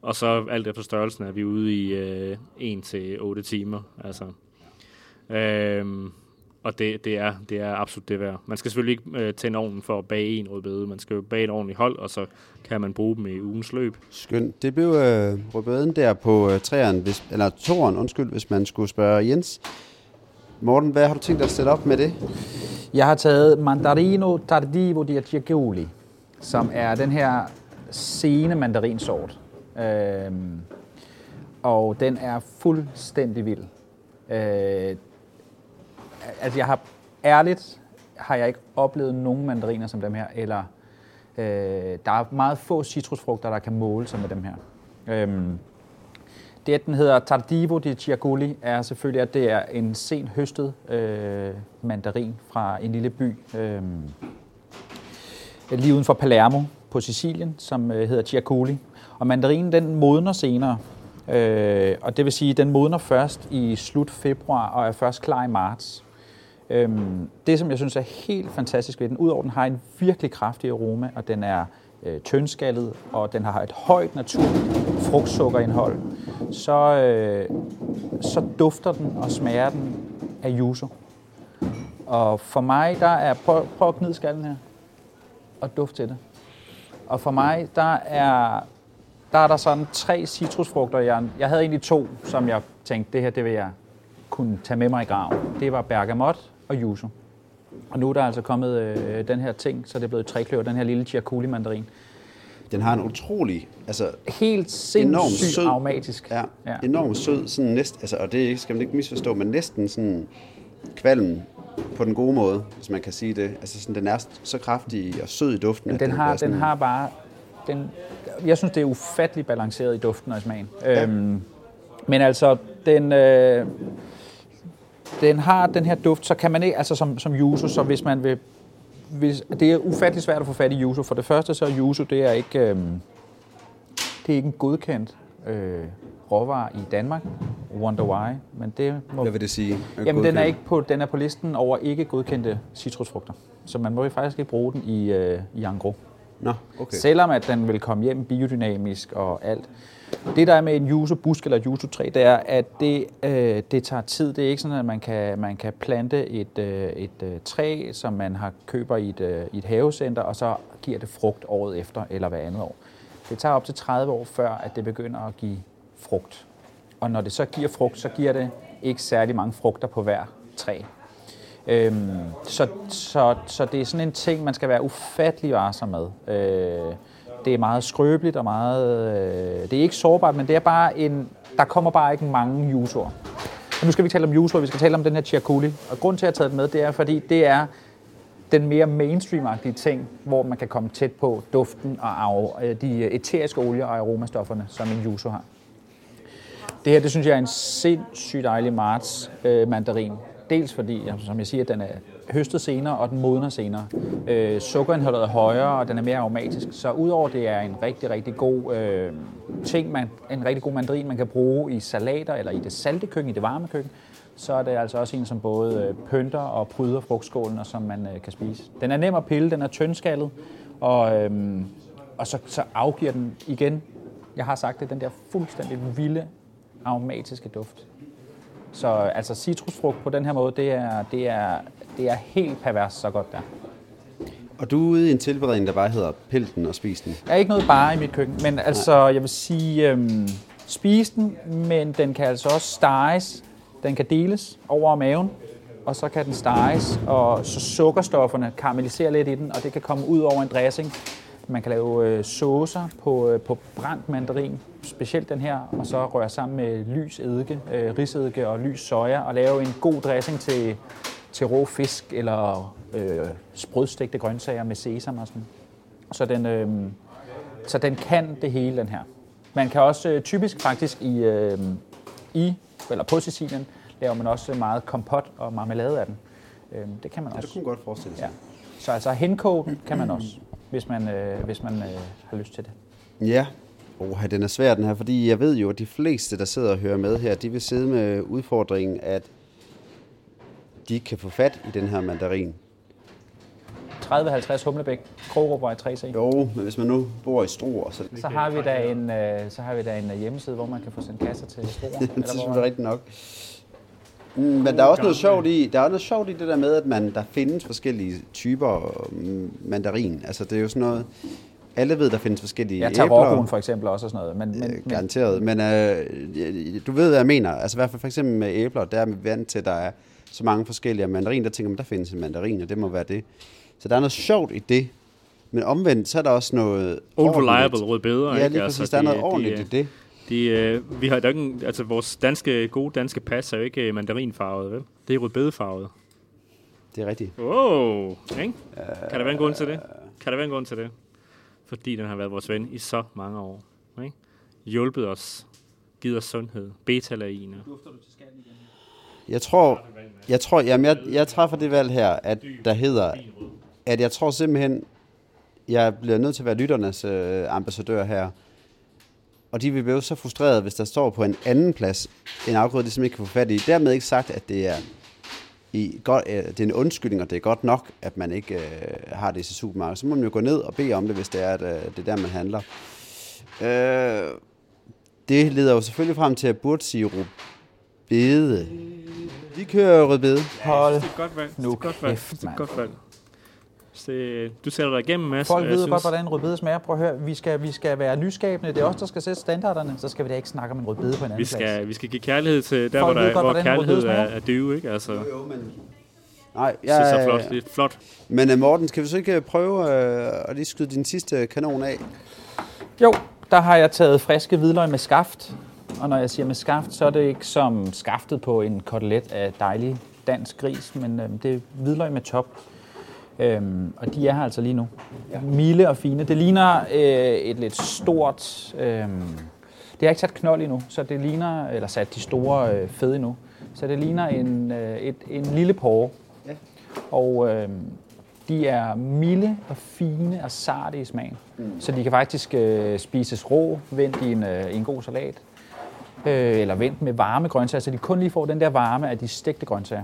og så alt efter størrelsen er vi ude i øh, en til otte timer, altså... Øhm, Og det, det, er, det er absolut det værd. Man skal selvfølgelig ikke øh, tænde ovnen for at bage en rødbede. Man skal jo bage en ordentlig hold, og så kan man bruge dem i ugens løb. Skønt. Det blev øh, rødbeden der på øh, træerne, hvis, eller toren, undskyld, hvis man skulle spørge Jens. Morten, hvad har du tænkt dig at sætte op med det? Jeg har taget Mandarino Tardivo di Ciaculli, som er den her sene mandarinsort. Øhm, og den er fuldstændig vild. Øh, Altså, jeg har ærligt har jeg ikke oplevet nogen mandariner som dem her, eller øh, der er meget få citrusfrugter, der kan måle sig med dem her. Øhm, det, den hedder Tardivo di Ciaculli, er selvfølgelig, at det er en sent høstet øh, mandarin fra en lille by øh, lige uden for Palermo på Sicilien, som øh, hedder Ciaculli. Og mandarinen, den modner senere. Øh, og det vil sige, at den modner først i slut februar og er først klar i marts. Øhm, det, som jeg synes er helt fantastisk ved den, udover den har en virkelig kraftig aroma, og den er øh, tyndskallet, og den har et højt naturligt frugtsukkerindhold, så, øh, så dufter den og smager den af yuzu. Og for mig, der er... Prøv, prøv at gnide skallen her og duft til det. Og for mig, der er... Der er der sådan tre citrusfrugter. Jeg, jeg havde egentlig to, som jeg tænkte, det her det vil jeg kunne tage med mig i graven. Det var bergamot og yuzu. Og nu er der altså kommet øh, den her ting, så det er blevet trekløver, den her lille Ciaculli-mandarin. Den har en utrolig, altså helt sindssygt aromatisk. Ja, ja. Enormt sød, sådan næsten, altså, og det skal man ikke misforstå, men næsten sådan kvalmen på den gode måde, hvis man kan sige det. Altså sådan, den er så kraftig og sød i duften. Den, den, har, den sådan, har bare... Den, jeg synes, det er ufattelig balanceret i duften og i smagen. Ja. Øhm, men altså, den, øh, den har den her duft, så kan man ikke, altså som, som yuzu, så hvis man vil... Hvis, det er ufattelig svært at få fat i yuzu. For det første, så er yuzu, det er ikke, øh, det er ikke en godkendt øh, råvare i Danmark. Wonder why, men det må... Hvad vil det sige? Jamen, den er, ikke på, den er på listen over ikke godkendte citrusfrugter. Så man må jo faktisk ikke bruge den i, øh, i angro. Nå, okay. Selvom at den vil komme hjem biodynamisk og alt. Det der er med en yuzu-busk eller yuzu-træ, det er, at det, øh, det tager tid. Det er ikke sådan, at man kan, man kan plante et, øh, et øh, træ, som man har køber i et, øh, i et havecenter, og så giver det frugt året efter eller hver andet år. Det tager op til tredive år, før at det begynder at give frugt. Og når det så giver frugt, så giver det ikke særlig mange frugter på hver træ. Øhm, så, så, så det er sådan en ting, man skal være ufattelig varsom med. Øh, det er meget skrøbeligt og meget... Øh, det er ikke sårbart, men det er bare en... Der kommer bare ikke mange juicer. Nu skal vi ikke tale om juicer, vi skal tale om den her Ciaculli. Og grunden til, at jeg har taget den med, det er, fordi det er den mere mainstream-agtige ting, hvor man kan komme tæt på duften og de æteriske olier og aromastofferne, som en juicer har. Det her, det synes jeg er en sindssygt dejlig marts øh, mandarin. Dels fordi, som jeg siger, den er høstet senere, og den modner senere. Øh, sukkerindholdet er højere, og den er mere aromatisk. Så udover det er en rigtig, rigtig god øh, ting, man, en rigtig god mandarin, man kan bruge i salater, eller i det salte køkken, i det varme køkken, så er det altså også en, som både øh, pynter og pryder frugtskålen, og som man øh, kan spise. Den er nem at pille, den er tyndskallet, og, øh, og så, så afgiver den igen, jeg har sagt det, den der fuldstændig vilde, aromatiske duft. Så altså citrusfrugt på den her måde, det er, det er, det er helt pervers så godt der. Og du er ude i en tilberedning, der bare hedder pilten og spis den? Der er ikke noget bare i mit køkken, men altså jeg vil sige, øhm, spis den, men den kan altså også steges, den kan deles over maven, og så kan den steges, og så sukkerstofferne karamelliserer lidt i den, og det kan komme ud over en dressing. Man kan lave øh, saucer på, øh, på brændt mandarin, specielt den her, og så røre sammen med lys eddike, øh, risedike og lys soja, og lave en god dressing til, til rå fisk eller øh, sprødstegte grøntsager med sesam og sådan. Så den, øh, så den kan det hele, den her. Man kan også øh, typisk faktisk i, øh, i, eller på Sicilien, laver man også meget kompot og marmelade af den. Øh, det kan man også. Ja, det kunne godt forestille sig. Ja. Så altså henkog kan man også, hvis man, øh, hvis man øh, har lyst til det. Ja, Oha, den er svær den her, fordi jeg ved jo, at de fleste, der sidder og hører med her, de vil sidde med udfordringen, at de kan få fat i den her mandarin. tredive halvtreds Humlebæk, Krogruppvej tre C. Jo, men hvis man nu bor i Struer, så... Så har vi da en, øh, så har vi da en hjemmeside, hvor man kan få sendt kasser til Struer. Det eller synes jeg rigtigt nok. Men der er også noget sjovt i, der er noget sjovt i det der med, at man, der findes forskellige typer mandarin. Altså det er jo sådan noget, alle ved, der findes forskellige æbler. Ja, tarokken for eksempel også og sådan noget. Men, men, garanteret, men øh, du ved, hvad jeg mener. Altså i hvert fald for eksempel med æbler, der er vi vant til, at der er så mange forskellige mandarin. Der tænker man, der findes en mandarin, og det må være det. Så der er noget sjovt i det. Men omvendt, så er der også noget old reliable rødbeder. Ja, lige præcis. Altså, der er noget de, ordentligt de, i det. De, øh, vi har jo ikke, altså vores danske, gode danske pas er jo ikke mandarinfarvet, vel? Det er rødbedefarvet. Det er rigtigt. Wow, ikke? Uh, kan der være en grund til det? Kan der være en grund til det? Fordi den har været vores ven i så mange år, ikke? Hjulpet os, givet os sundhed, beta-lainer. Dufter du til skallen igen? Jeg tror, jeg tror, jamen jeg, jeg træffer det valg her, at der hedder, at jeg tror simpelthen, jeg bliver nødt til at være lytternes øh, ambassadør her. Og de vil blive så frustrerede, hvis der står på en anden plads en afgrøde, de simpelthen ikke kan få fat i. Dermed ikke sagt, at det er, i godt, det er en undskyldning, og det er godt nok, at man ikke øh, har det i sit supermarked. Så må man jo gå ned og bede om det, hvis det er, at, øh, det er der, man handler. Øh, det leder jo selvfølgelig frem til, at jeg burde sige rødbede. Vi kører rødbede. Hold ja, det er godt valg. Nu kæft, mand. Så du sætter dig igennem, Mads. Folk ved godt, hvordan en rødbede smager. Prøv at høre, vi skal, vi skal være nyskabende. Det er os, der skal sætte standarderne. Så skal vi da ikke snakke om en rødbede på en anden vi skal, plads. Vi skal give kærlighed til der, folk hvor, der, godt, hvor kærlighed er, er døve, ikke? Altså. Jo, jo, men... Nej, jeg... Det er så flot. Det er flot. Men Morten, skal vi så ikke prøve øh, at lige skyde din sidste kanon af? Jo, der har jeg taget friske hvidløg med skaft. Og når jeg siger med skaft, så er det ikke som skaftet på en kotelet af dejlig dansk gris, men øh, det er hvidløg med top. Øhm, og de er her altså lige nu. Ja. Milde og fine. Det ligner øh, et lidt stort... Øh, det er ikke sat knold endnu, så det ligner... Eller sat de store øh, fede endnu. Så det ligner en, øh, et, en lille porre. Ja. Og øh, de er milde og fine og sarte i smagen. Mm. Så de kan faktisk øh, spises rå, vendt i en, øh, en god salat. Øh, eller vendt med varme grøntsager, så de kun lige får den der varme af de stegte grøntsager.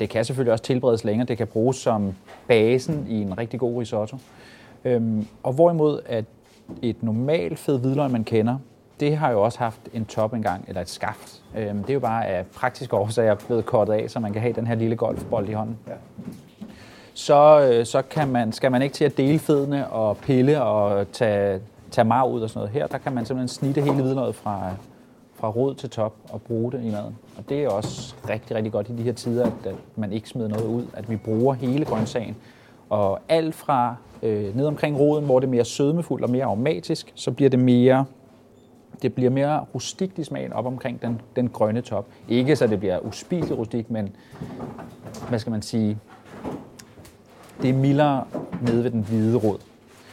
Det kan selvfølgelig også tilberedes længere. Det kan bruges som basen i en rigtig god risotto. Og hvorimod at et normalt fed hvidløg, man kender, det har jo også haft en top engang, eller et skaft. Det er jo bare af praktiske årsager blevet kortet af, så man kan have den her lille golfbold i hånden. Ja. Så, så kan man, skal man ikke til at dele fedene og pille og tage, tage marv ud og sådan noget her. Der kan man simpelthen snitte hele hvidløget fra, fra rod til top og bruge det i maden. Og det er også rigtig, rigtig godt i de her tider, at, at man ikke smider noget ud, at vi bruger hele grøntsagen. Og alt fra øh, ned omkring roden, hvor det er mere sødmefuldt og mere aromatisk, så bliver det mere, det bliver mere rustikt i smagen op omkring den, den grønne top. Ikke så det bliver uspiseligt rustikt, men hvad skal man sige, det er mildere nede ved den hvide rod.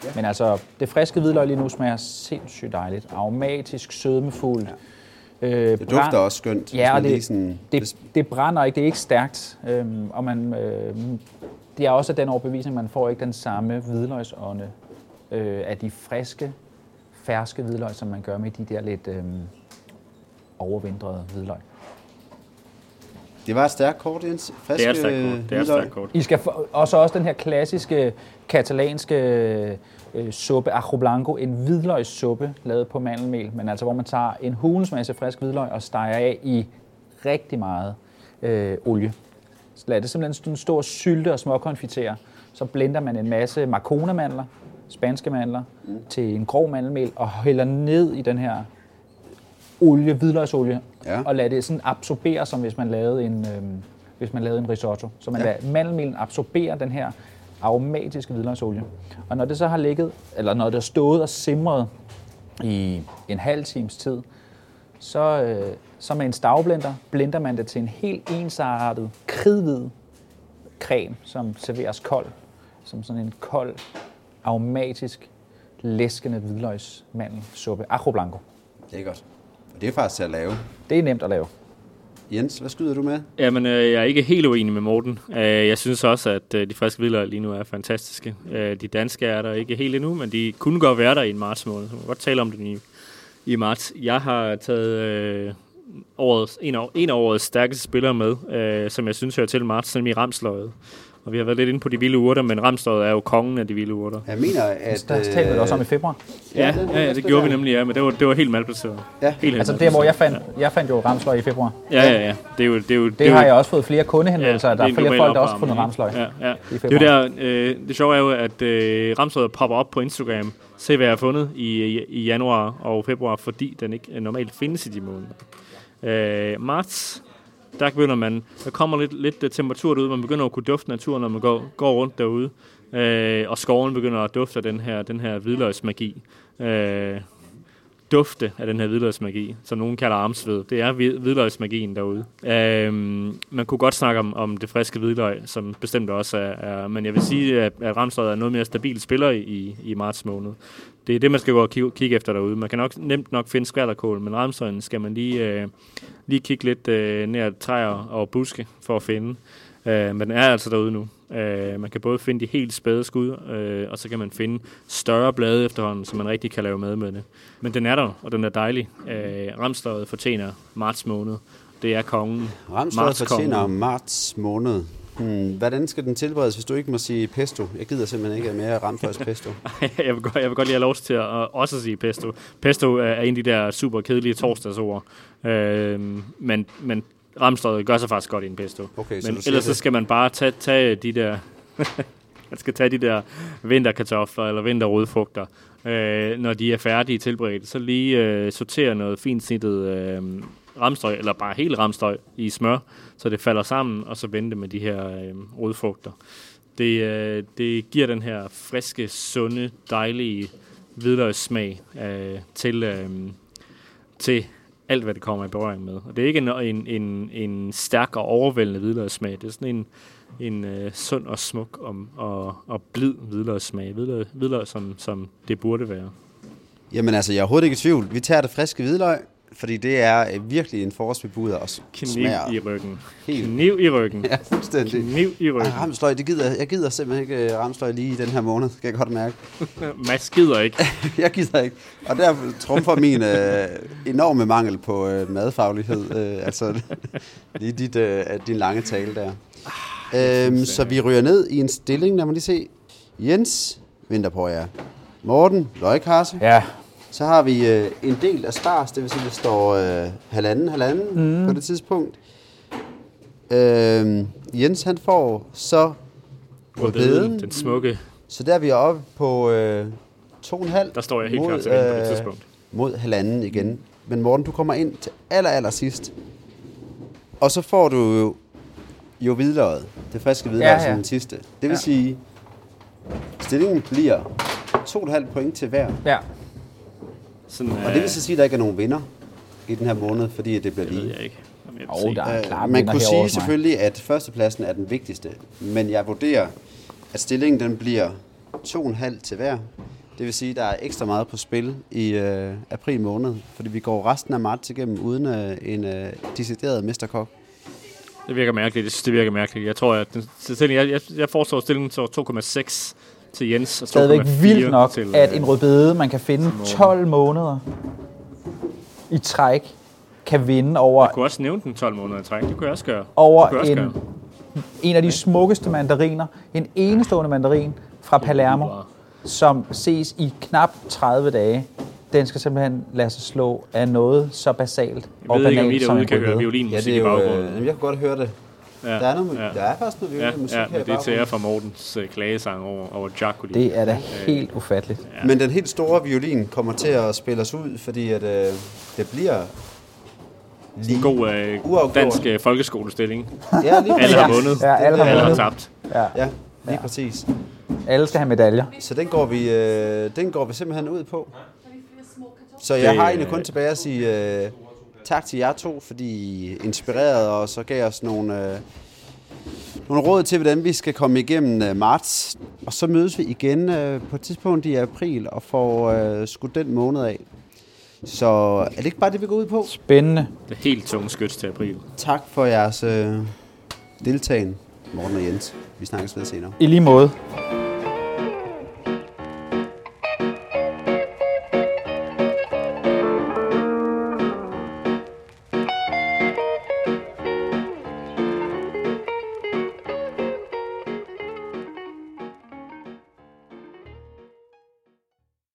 Ja. Men altså, det friske hvidløg lige nu smager sindssygt dejligt. Aromatisk, sødmefuldt. Ja. Øh, det dufter også skønt. Ja, og det, sådan... det, det brænder ikke, det er ikke stærkt. Øhm, og man, øh, det er også den overbevisning, man får ikke den samme hvidløgsånde øh, af de friske, ferske hvidløg, som man gør med de der lidt øh, overvindrede hvidløg. Det var et stærkt kort, Jens. Friske det er stærkt kort. Det er stærkt kort. I skal få, også også den her klassiske katalanske øh, suppe, Ajo Blanco, en hvidløgssuppe lavet på mandelmel, men altså hvor man tager en hulens masse frisk hvidløg og steger af i rigtig meget øh, olie. Så lad det simpelthen stå og sylte og småkonfitere. Så blender man en masse marcona-mandler, spanske mandler, mm. til en grov mandelmel og hælder ned i den her olie, hvidløgsolie, ja. Og lad det sådan absorbere, som hvis man lavede en, øhm, hvis man lavede en risotto. Så man ja. lader mandelmelen absorbere den her aromatiske hvidløgsolie. Og når det så har ligget, eller når det har stået og simret i en halv times tid, så, øh, så med en stavblender blender man det til en helt ensartet, kridhvid creme, som serveres kold, som sådan en kold, aromatisk, læskende hvidløgsmandelsuppe. Ajo Blanco. Det er godt. Det er faktisk til at lave. Det er nemt at lave. Jens, hvad skyder du med? Jamen, øh, jeg er ikke helt uenig med Morten. Øh, jeg synes også, at øh, de friske hvidløg lige nu er fantastiske. Øh, de danske er der ikke helt endnu, men de kunne godt være der i en marts måned. Så man kan godt tale om det i, i marts. Jeg har taget øh, årets, en, år, en af årets stærkeste spillere med, øh, som jeg synes hører til marts, nemlig ramsløget. Og vi har været lidt inde på de vilde urter, men ramsløget er jo kongen af de vilde urter. Jeg mener, at... Der talte vi også om i februar. Ja, ja, ja det gjorde vi nemlig, ja, men det var, det var helt malplaceret. Ja. Helt altså det, hvor jeg fandt, jeg fandt jo ramsløg i februar. Ja, ja, ja. Det, er jo, det, er jo, det, det er har jo, jeg også fået flere kundehenvendelser, ja, der er flere folk, der også har fundet ramsløg ja, ja. i februar. Det, der, øh, det sjove er jo, at øh, ramsløget popper op på Instagram. Se, hvad jeg har fundet i, i, i januar og februar, fordi den ikke normalt findes i de måneder. Øh, marts... Der begynder man, der kommer lidt, lidt temperatur ud, man begynder at kunne dufte naturen, når man går, går rundt derude, øh, og skoven begynder at dufte af den her, den her hvidløgsmagi. Øh, dufte af den her hvidløgsmagi, som nogen kalder armsved. Det er hvidløgsmagien derude. Øh, man kunne godt snakke om, om det friske hvidløg, som bestemt også er, er men jeg vil sige, at, at ramsløget er noget mere stabil spiller i, i marts måned. Det er det, man skal gå og kigge efter derude. Man kan nok nemt nok finde skvalderkål, men ramsløgene skal man lige, øh, lige kigge lidt øh, ned træer og buske for at finde. Øh, men den er altså derude nu. Øh, man kan både finde de helt spæde skud, øh, og så kan man finde større blade efterhånden, så man rigtig kan lave mad med det. Men den er der, og den er dejlig. Øh, ramsløget fortjener marts måned. Det er kongen. Ramsløget fortjener marts måned. Hmm, hvordan skal den tilberedes, hvis du ikke må sige pesto? Jeg gider simpelthen ikke mere ramsløgspesto. jeg, vil godt, jeg vil godt lige have lov til at også at sige pesto. Pesto er en af de der super kedelige torsdagsord, øh, men, men ramsløget gør sig faktisk godt i en pesto. Okay, men ellers så skal man bare tage, tage de der... man skal tage de der vinterkartofler eller vinterrodfrugter. Øh, når de er færdige tilberedt, så lige øh, sortere noget finsnittet... Øh, ramsløg, eller bare hele ramsløg i smør, så det falder sammen, og så vende med de her øh, rodfrugter. Det, øh, det giver den her friske, sunde, dejlige hvidløgssmag øh, til, øh, til alt, hvad det kommer i berøring med. Og det er ikke en, en, en, en stærk og overvældende hvidløgssmag, det er sådan en, en øh, sund og smuk og, og, og blid hvidløgssmag. Hvidløg, hvidløg som, som det burde være. Jamen altså, jeg er overhovedet ikke i tvivl. Vi tager det friske hvidløg, fordi det er virkelig en forårsbebuder og smager. Kniv i ryggen. Helt. Kniv i ryggen. Ja, fuldstændig. Kniv i ryggen. Ej, ramsløg, det gider, jeg gider simpelthen ikke ramsløg lige i den her måned, kan jeg godt mærke. Mads gider ikke. jeg gider ikke. Og der trumfer min øh, enorme mangel på øh, madfaglighed. Øh, altså lige dit, øh, din lange tale der. Ah, øhm, så vi ryger ned i en stilling, lad mig lige se. Jens, venter på jer. Morten, løgkarse. Ja. Så har vi øh, en del af spars, det vil sige, at det står øh, halvanden, halvanden mm. på det tidspunkt. Øh, Jens, han får så rødbeden, den smukke. Så der er vi oppe på øh, to og en halv. Der står jeg helt mod, klart til øh, på det tidspunkt. Mod halvanden igen. Men Morten, du kommer ind til aller, aller sidst. Og så får du jo, jo hvidløget. Det friske hvidløget, ja, ja, som den sidste. Det vil ja. sige, stillingen bliver to komma fem point til hver. Ja. Sådan, og det vil så sige, at der ikke er nogen vinder i den her måned, fordi det bliver lige. Det ved jeg ikke. Oh, der er klare, man kunne sige selvfølgelig, at førstepladsen er den vigtigste, men jeg vurderer, at stillingen den bliver to komma fem til hver. Det vil sige, at der er ekstra meget på spil i øh, april måned, fordi vi går resten af marts igennem uden øh, en øh, decideret mesterkok. Det virker mærkeligt. Det virker mærkeligt. Jeg tror, at den stilling, jeg, jeg, jeg foreslår stillingen så to komma seks til Jens. Og stadigvæk vildt nok, til, at øh, en rødbede, man kan finde måned. tolv måneder i træk, kan vinde over... Jeg kunne også nævne den tolv måneder i træk. Det kunne jeg også gøre. Over også en, gøre. en af de smukkeste mandariner. En enestående mandarin fra Palermo, som ses i knap tredive dage. Den skal simpelthen lade sig slå af noget så basalt og banalt. Jeg ved ikke, om I derude kan høre violinmusik i baggrunden. Jeg kan godt høre det. Ja, der er noget, ja. Der er faktisk noget violinmusik ja, ja, her i baggrunden. Det er til jer fra Mortens uh, klagesang over, over Ciaculli. Det er da helt øh. ufatteligt. Ja. Men den helt store violin kommer til at spille os ud, fordi at, øh, det bliver... En god øh, dansk øh, folkeskolestilling. Ja, lige alle har vundet. Ja, alle har, alle har tabt. Ja, ja lige ja. præcis. Alle skal have medaljer. Så den går vi, øh, den går vi simpelthen ud på. Så jeg det, har egentlig kun tilbage at sige øh, tak til jer to, fordi I inspirerede os og gav os nogle, øh, nogle råd til, hvordan vi skal komme igennem øh, marts. Og så mødes vi igen øh, på et tidspunkt i april og får øh, skudt den måned af. Så er det ikke bare det, vi går ud på? Spændende. Det er helt tunge skyts til april. Tak for jeres øh, deltagen, Morten og Jens. Vi snakkes ved senere. I lige måde.